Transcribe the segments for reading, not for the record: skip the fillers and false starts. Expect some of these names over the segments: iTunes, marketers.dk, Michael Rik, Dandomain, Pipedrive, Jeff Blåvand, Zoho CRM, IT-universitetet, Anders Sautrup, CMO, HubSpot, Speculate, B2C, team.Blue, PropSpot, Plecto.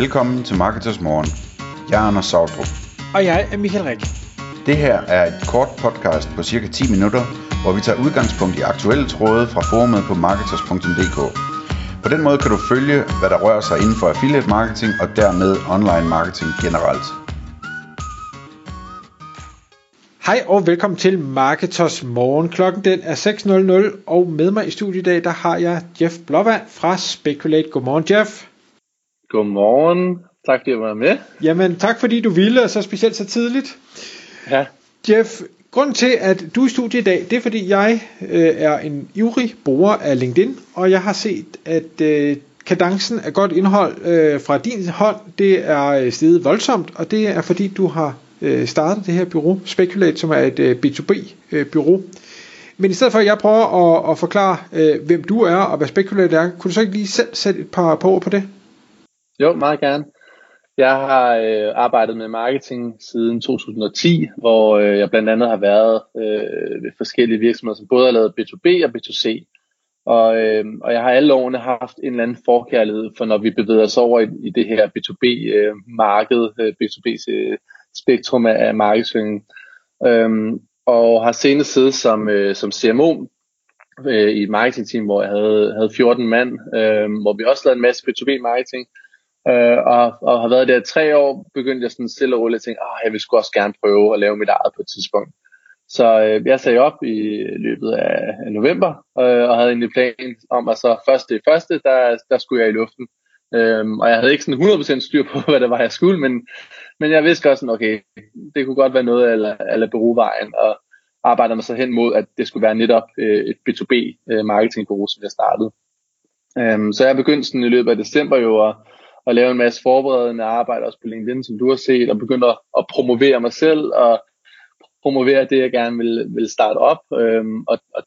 Velkommen til Marketers Morgen. Jeg er Anders Sautrup. Og jeg er Michael Rik. Det her er et kort podcast på cirka 10 minutter, hvor vi tager udgangspunkt i aktuelle tråde fra forumet på marketers.dk. På den måde kan du følge, hvad der rører sig inden for affiliate marketing og dermed online marketing generelt. Hej og velkommen til Marketers Morgen. Klokken den er 6.00, og med mig i studiet i dag, der har jeg Jeff Blåvand fra Speculate. Godmorgen, Jeff. Godmorgen. Tak fordi jeg var med. Jamen tak fordi du ville, og så specielt så tidligt. Ja. Jeff, grunden til at du er i studiet i dag, det er fordi jeg er en ivrig bruger af LinkedIn, og jeg har set at kadencen af godt indhold fra din hånd, det er steget voldsomt, og det er fordi du har startet det her bureau, Speculate, som er et B2B bureau. Men i stedet for at jeg prøver at forklare hvem du er og hvad Speculate er, kunne du så ikke lige selv sætte et par ord på det? Jo, meget gerne. Jeg har arbejdet med marketing siden 2010, hvor jeg blandt andet har været ved forskellige virksomheder, som både har lavet B2B og B2C. Og jeg har alle årene haft en eller anden forkærlighed for, når vi bevæger os over i det her B2B-marked, B2B-spektrum af markedsføring. Og har senest siddet som CMO i et marketingteam, hvor jeg havde 14 mand, hvor vi også lavede en masse B2B-marketing. Og har været der i 3 år, begyndte jeg sådan stille og roligt at tænke, jeg vil sgu også gerne prøve at lave mit eget på et tidspunkt. Så jeg sagde op i løbet af november, og havde egentlig plan om, at så første, der skulle jeg i luften. Og jeg havde ikke sådan 100% styr på, hvad det var, jeg skulle, men jeg vidste også sådan, okay, det kunne godt være noget eller bureauvejen, og arbejder mig så hen mod, at det skulle være netop et B2B-marketingbureau, som jeg startede. Så jeg begyndte sådan i løbet af december jo og lave en masse forberedende arbejde også på LinkedIn, som du har set, og begyndte at promovere mig selv, og promovere det, jeg gerne vil starte op. Og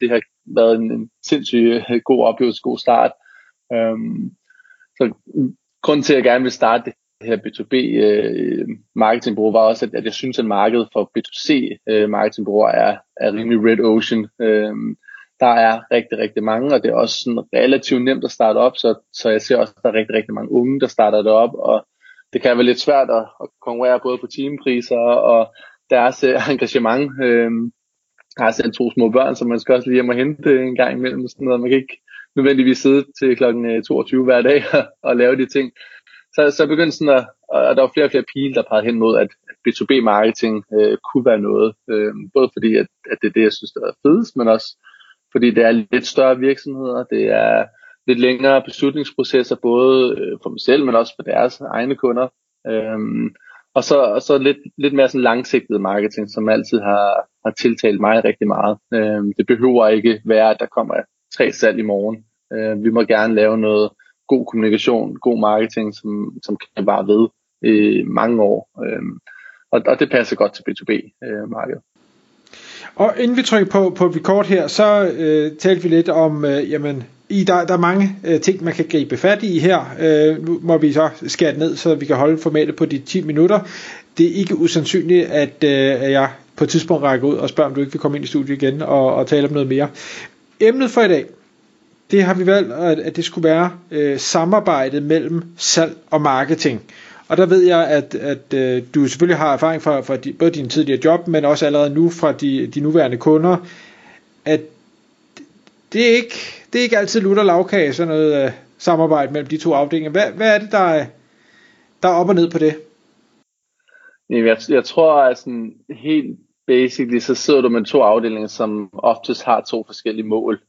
det har været en sindssygt god oplevelse, god start. Så grunden til, at jeg gerne vil starte det her B2B-marketingbureau, var også, at jeg synes, at markedet for B2C-marketingbureauer er rimelig red ocean. Der er rigtig, rigtig mange, og det er også sådan relativt nemt at starte op, så jeg ser også, at der er rigtig, rigtig mange unge, der starter det op, og det kan være lidt svært at konkurrere både på timepriser og deres engagement. Jeg har selv 2 små børn, så man skal også lige hjem og hente en gang imellem, sådan noget. Man kan ikke nødvendigvis sidde til klokken 22 hver dag og lave de ting. Så begyndte sådan at der var flere og flere pile, der pegede hen mod, at B2B-marketing kunne være noget, både fordi, at det er det, jeg synes, der er fedest, men også fordi det er lidt større virksomheder, det er lidt længere beslutningsprocesser, både for dem selv, men også for deres egne kunder. Og så lidt mere sådan langsigtet marketing, som altid har tiltalt mig rigtig meget. Det behøver ikke være, at der kommer 3 salg i morgen. Vi må gerne lave noget god kommunikation, god marketing, som kan vare ved i mange år. Og det passer godt til B2B-markedet. Og inden vi trykker på record her, så talte vi lidt om, der er mange ting, man kan gribe fat i her. Nu må vi så skære det ned, så vi kan holde formatet på de 10 minutter. Det er ikke usandsynligt, at jeg på et tidspunkt rækker ud og spørger, om du ikke vil komme ind i studiet igen og tale om noget mere. Emnet for i dag, det har vi valgt, at det skulle være samarbejdet mellem salg og marketing. Og der ved jeg, at du selvfølgelig har erfaring fra både din tidligere job, men også allerede nu fra de nuværende kunder, at det er ikke altid lutter lavkage, sådan noget samarbejde mellem de 2 afdelinger. Hvad er det, der er op og ned på det? Jeg tror, at sådan helt basically, så sidder du med 2 afdelinger, som oftest har 2 forskellige mål.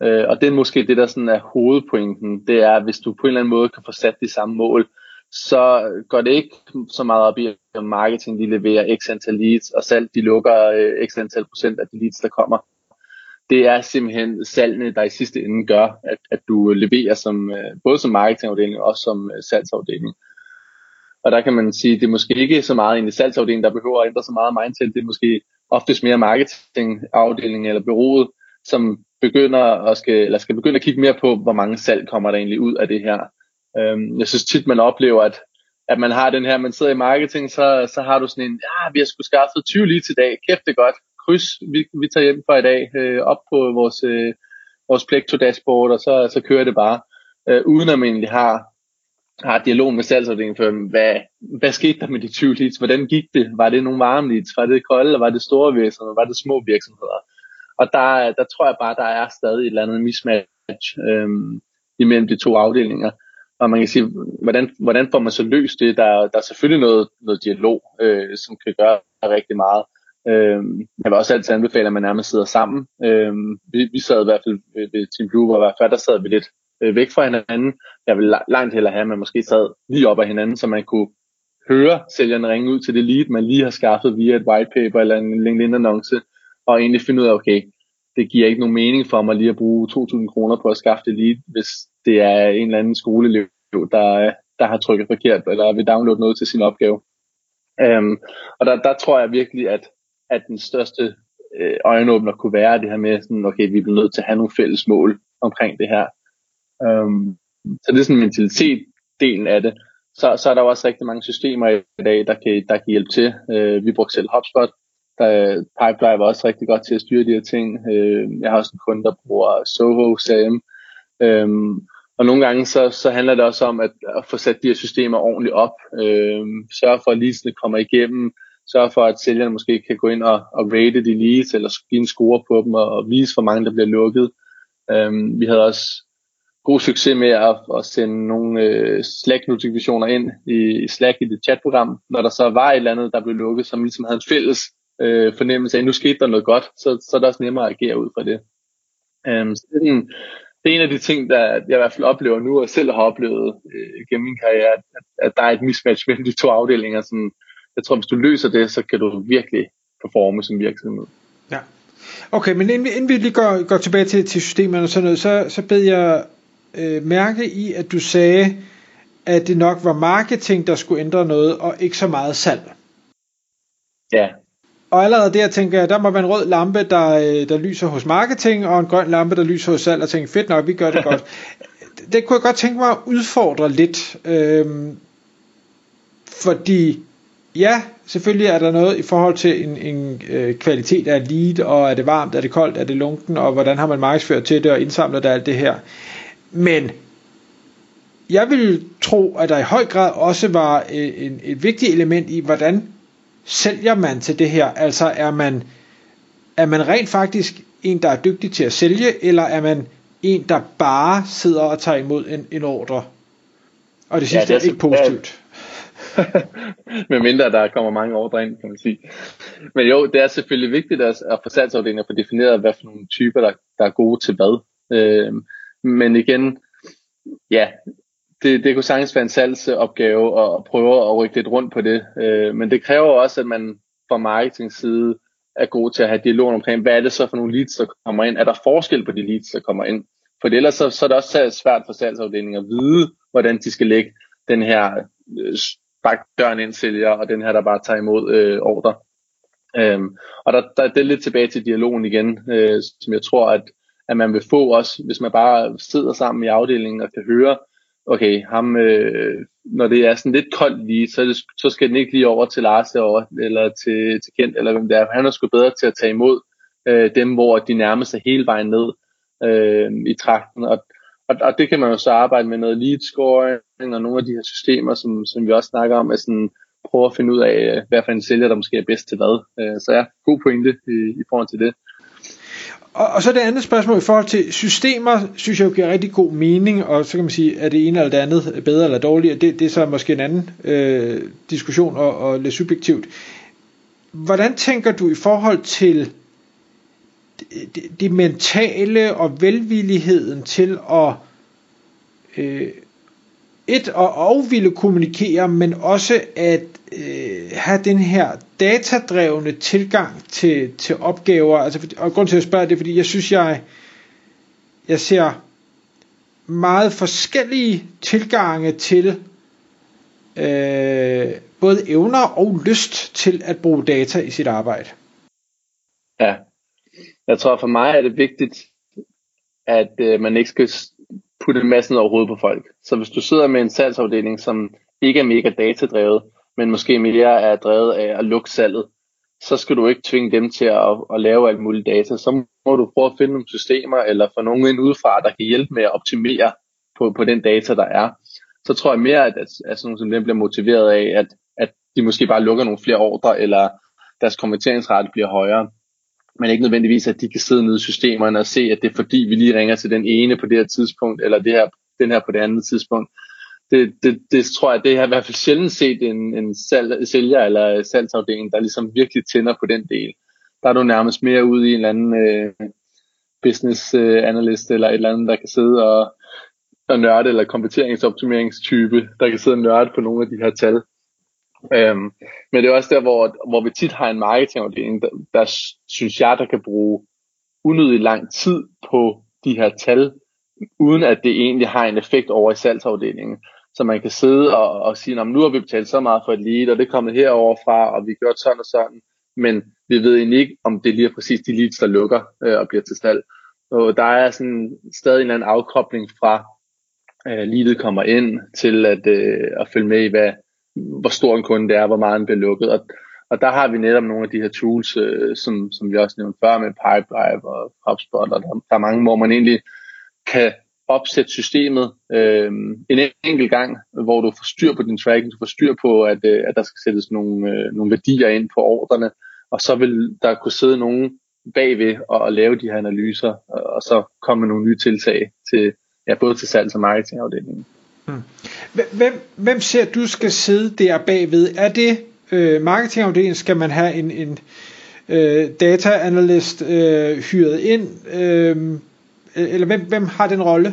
Og det er måske det, der sådan er hovedpointen. Det er, hvis du på en eller anden måde kan få sat de samme mål, så går det ikke så meget op i, at marketing de leverer x antal leads, og salg de lukker x antal procent af de leads, der kommer. Det er simpelthen salgene, der i sidste ende gør, at du leverer som, både som marketingafdeling og som salgsafdeling. Og der kan man sige, at det er måske ikke så meget egentlig salgsafdelingen, der behøver at ændre så meget mindset. Det er måske oftest mere marketingafdelingen eller bureauet, som skal begynde at kigge mere på, hvor mange salg kommer der egentlig ud af det her. Jeg synes tit, man oplever, at man har den her, man sidder i marketing, så har du sådan en, vi har sgu skaffet 20 leads i dag, kæft det godt, kryds, vi tager hjem for i dag, op på vores Plecto dashboard, og så kører det bare, uden at man egentlig har har dialog med salgsafdelingen for, hvad skete der med de 20 leads? Hvordan gik det? Var det nogle varme leads? Var det kolde, eller var det store virksomheder? Var det små virksomheder? Og der tror jeg bare, der er stadig et eller andet mismatch imellem de to afdelinger. Og man kan sige, hvordan får man så løst det? Der er selvfølgelig noget dialog, som kan gøre rigtig meget. Jeg vil også altid anbefale, at man nærmest sidder sammen. Vi sad i hvert fald ved team.Blue, hvor der sad vi lidt væk fra hinanden. Jeg vil langt hellere have, at man måske sad lige op ad hinanden, så man kunne høre sælgerne ringe ud til det lead, man lige har skaffet via et white paper eller en LinkedIn-annonce, og egentlig finde ud af, okay, det giver ikke nogen mening for mig lige at bruge 2.000 kroner på at skaffe det lead, hvis det er en eller anden skoleelev, der har trykket forkert, eller vil downloade noget til sin opgave. Og der tror jeg virkelig, at den største øjenåbner kunne være det her med, sådan, okay, vi bliver nødt til at have nogle fælles mål omkring det her. Så det er sådan mentalitet-delen af det. Så er der også rigtig mange systemer i dag, der kan hjælpe til. Vi brugte selv HubSpot. Pipedrive er også rigtig godt til at styre de her ting. Jeg har også en kunde, der bruger Zoho CRM. Og nogle gange så handler det også om at få sat de her systemer ordentligt op. Sørge for, at leadsene kommer igennem. Sørge for, at sælgerne måske kan gå ind og rate de leads, eller give en score på dem, og vise, hvor mange der bliver lukket. Vi havde også god succes med at sende nogle Slack-notifikationer ind i Slack i det chatprogram, når der så var et eller andet, der blev lukket, som ligesom havde en fælles fornemmelse af, at nu skete der noget godt, så er det også nemmere at agere ud fra det. Det er en af de ting, der jeg i hvert fald oplever nu, og selv har oplevet gennem min karriere, at der er et mismatch mellem de to afdelinger. Sådan, jeg tror, hvis du løser det, så kan du virkelig performe som virksomhed. Ja. Okay, men inden vi lige går tilbage til systemerne og sådan noget, så bed jeg mærke i, at du sagde, at det nok var marketing, der skulle ændre noget, og ikke så meget salg. Ja. Og allerede der tænker jeg, der må være en rød lampe, der lyser hos marketing, og en grøn lampe, der lyser hos salg, og tænker, fedt nok, vi gør det godt. Det kunne jeg godt tænke mig at udfordre lidt, fordi ja, selvfølgelig er der noget i forhold til en kvalitet af lead, og er det varmt, er det koldt, er det lunken, og hvordan har man markedsført til det, og indsamler det alt det her. Men jeg vil tro, at der i høj grad også var et vigtigt element i, hvordan sælger man til det her. Altså er man rent faktisk en, der er dygtig til at sælge, eller er man en, der bare sidder og tager imod en ordre? Og det sidste det er ikke positivt. Med mindre der kommer mange ordre ind, kan man sige. Men jo, det er selvfølgelig vigtigt at få salgsafdelingen at få defineret, hvad for nogle typer, der er gode til hvad. Men igen, ja, det kunne sagtens være en salgsopgave at prøve at rykke lidt rundt på det. Men det kræver også, at man fra marketings side er god til at have dialog omkring, hvad er det så for nogle leads, der kommer ind? Er der forskel på de leads, der kommer ind? For ellers så er det også svært for salgsafdelingen at vide, hvordan de skal lægge den her spark døren ind sælger, og den her, der bare tager imod ordre. Og det er lidt tilbage til dialogen igen, som jeg tror, at man vil få også, hvis man bare sidder sammen i afdelingen og kan høre, okay, ham, når det er sådan lidt koldt lige, så skal den ikke lige over til Lars derovre, eller til Kent, eller hvem det er. Han er sgu bedre til at tage imod dem, hvor de nærmer sig hele vejen ned i trakten. Og det kan man jo så arbejde med noget lead scoring og nogle af de her systemer, som vi også snakker om, at sådan prøve at finde ud af, hvad for en sælger, der måske er bedst til hvad. Så ja, god pointe i forhold til det. Og så det andet spørgsmål i forhold til systemer, synes jeg jo giver rigtig god mening, og så kan man sige, er det ene eller det andet bedre eller dårligere, det er så måske en anden diskussion og lidt subjektivt. Hvordan tænker du i forhold til det mentale og velvilligheden til at og ville kommunikere, men også at have den her datadrevne tilgang til opgaver. Altså, og grund til at spørge det, fordi jeg synes, jeg ser meget forskellige tilgange til både evner og lyst til at bruge data i sit arbejde. Ja, jeg tror for mig er det vigtigt, at man ikke skal putte en masse over hovedet på folk. Så hvis du sidder med en salgsafdeling, som ikke er mega datadrevet, men måske mere er drevet af at lukke salget, så skal du ikke tvinge dem til at lave alt muligt data. Så må du prøve at finde nogle systemer, eller få nogen ind udefra, der kan hjælpe med at optimere på den data, der er. så tror jeg mere, at sådan nogle som dem bliver motiveret af, at de måske bare lukker nogle flere ordre, eller deres konverteringsrate bliver højere. Men ikke nødvendigvis, at de kan sidde nede i systemerne og se, at det er fordi, vi lige ringer til den ene på det her tidspunkt, eller den her på det andet tidspunkt. Det tror jeg, det har i hvert fald sjældent set en sælger eller salgsafdeling, der ligesom virkelig tænder på den del. Der er du nærmest mere ude i en eller anden business analyst eller et eller andet, der kan sidde og nørde, eller kompetenceoptimeringstype, der kan sidde og nørde på nogle af de her tal. Men det er også der, hvor vi tit har en marketingafdeling, der synes jeg, der kan bruge unødig lang tid på de her tal, uden at det egentlig har en effekt over i salgsafdelingen. Så man kan sidde og sige, nu har vi betalt så meget for et lead, og det er kommet herover fra, og vi gør sådan og sådan, men vi ved egentlig ikke, om det lige er præcis de leads, der lukker og bliver til salg. Og der er sådan stadig en eller anden afkobling fra, leadet kommer ind, til at følge med i, hvor stor en kunde det er, hvor meget den bliver lukket. Og der har vi netop nogle af de her tools, som vi også nævnte før med Pipedrive og PropSpot, og der er mange, hvor man egentlig kan opsætte systemet en enkelt gang, hvor du får styr på din tracking, du får styr på, at der skal sættes nogle værdier ind på ordrene, og så vil der kunne sidde nogen bagved og lave de her analyser, og så komme nogle nye tiltag til, ja, både til salgs- og marketingafdelingen. Hvem ser du skal sidde der bagved? Er det marketingafdelingen? Skal man have en dataanalyst hyret ind? Eller hvem har den rolle?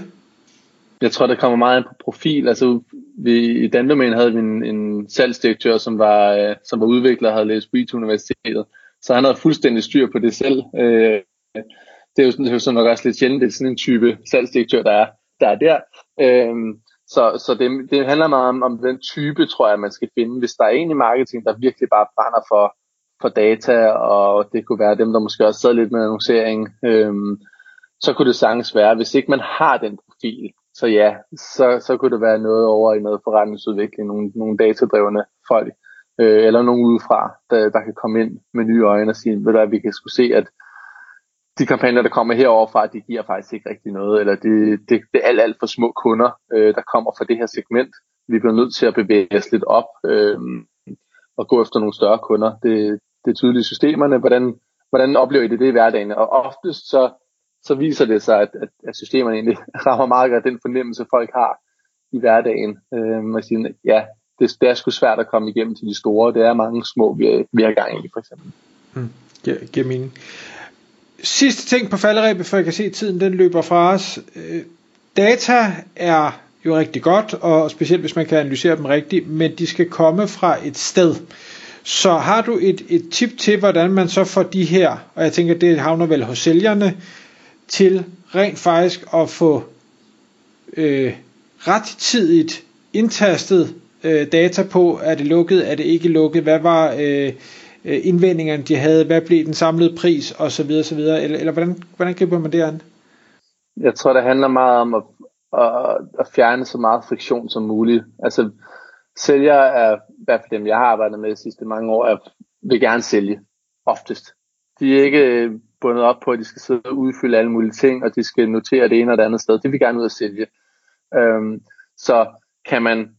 Jeg tror, der kommer meget ind på profil. Altså, i Dandomain havde vi en salgsdirektør, som var udvikler og havde læst på IT-universitetet. Så han havde fuldstændig styr på det selv. Det er jo sådan nok også lidt sjældent, det er sådan en type salgsdirektør, der er der. Så det handler meget om den type, tror jeg, man skal finde. Hvis der er en i marketing, der virkelig bare brænder for data, og det kunne være dem, der måske også sad lidt med annoncering, så kunne det sagtens være, hvis ikke man har den profil, så ja, så kunne det være noget over i noget forretningsudvikling, nogle datadrevne folk, eller nogen udefra, der kan komme ind med nye øjne og sige, ved du hvad, vi kan sgu se, at de kampagner, der kommer heroverfra, de giver faktisk ikke rigtig noget, eller det er alt for små kunder, der kommer fra det her segment. Vi bliver nødt til at bevæge os lidt op og gå efter nogle større kunder. Det er tydeligt i systemerne. Hvordan oplever I det i hverdagen? Og oftest så viser det sig, at systemerne egentlig rammer meget godt den fornemmelse, folk har i hverdagen. Man siger, ja, det er sgu svært at komme igennem til de store. Det er mange små, vi har gang i, for eksempel. Ja, giver mening. Sidste ting på falderebet, for jeg kan se, at tiden den løber fra os. Data er jo rigtig godt, og specielt hvis man kan analysere dem rigtigt, men de skal komme fra et sted. Så har du et tip til, hvordan man så får de her, og jeg tænker, det havner vel hos sælgerne, til rent faktisk at få rettidigt indtastet data på, er det lukket, er det ikke lukket, hvad var indvendingerne de havde, hvad blev den samlede pris og så videre, eller hvordan griber man det an? Jeg tror, det handler meget om at fjerne så meget friktion som muligt. Altså, sælgere er, i hvert fald dem jeg har arbejdet med de sidste mange år, vil gerne sælge oftest. De er ikke bundet op på, at de skal sidde og udfylde alle mulige ting, og de skal notere det ene og det andet sted. Det vil gerne ud at sælge. Så kan man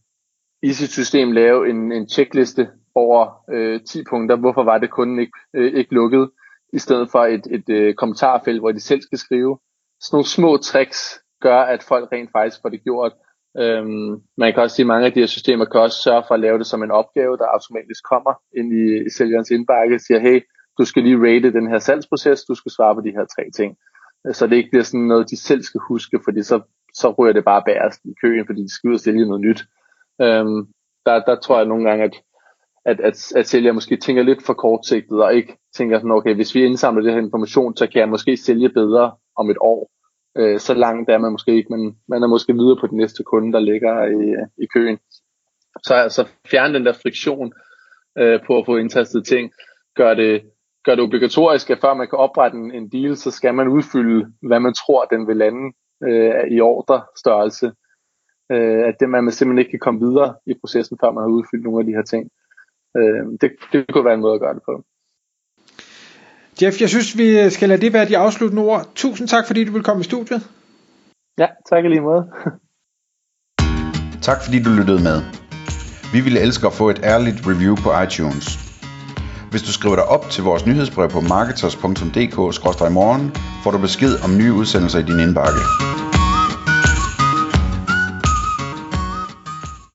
i sit system lave en checkliste over 10 punkter, hvorfor var det kunden ikke lukket, i stedet for et kommentarfelt, hvor de selv skal skrive. Sådan nogle små tricks gør, at folk rent faktisk får det gjort. Man kan også sige, at mange af de her systemer kan også sørge for at lave det som en opgave, der automatisk kommer ind i sælgerens indbakke og siger, hey, du skal lige rate den her salgsproces, du skal svare på de her 3 ting. Så det ikke bliver sådan noget, de selv skal huske, fordi så ryger det bare bagerst i køen, fordi de skal ud og sælge noget nyt. Der tror jeg nogle gange, at sælger måske tænker lidt for kortsigtet, og ikke tænker sådan, okay, hvis vi indsamler det her information, så kan jeg måske sælge bedre om et år. Så langt er man måske ikke, men man er måske videre på den næste kunde, der ligger i køen. Så altså fjerne den der friktion på at få indtastet ting. Gør det obligatorisk, at før man kan oprette en deal, så skal man udfylde, hvad man tror, den vil lande i ordrestørrelse. At det man simpelthen ikke kan komme videre i processen, før man har udfyldt nogle af de her ting. Det kunne være en måde at gøre det på. Jeff, jeg synes, vi skal lade det være de afsluttende ord. Tusind tak, fordi du ville komme i studiet. Ja, tak i lige måde. Tak fordi du lyttede med. Vi ville elske at få et ærligt review på iTunes. Hvis du skriver dig op til vores nyhedsbrev på marketers.dk/morgen, får du besked om nye udsendelser i din indbakke.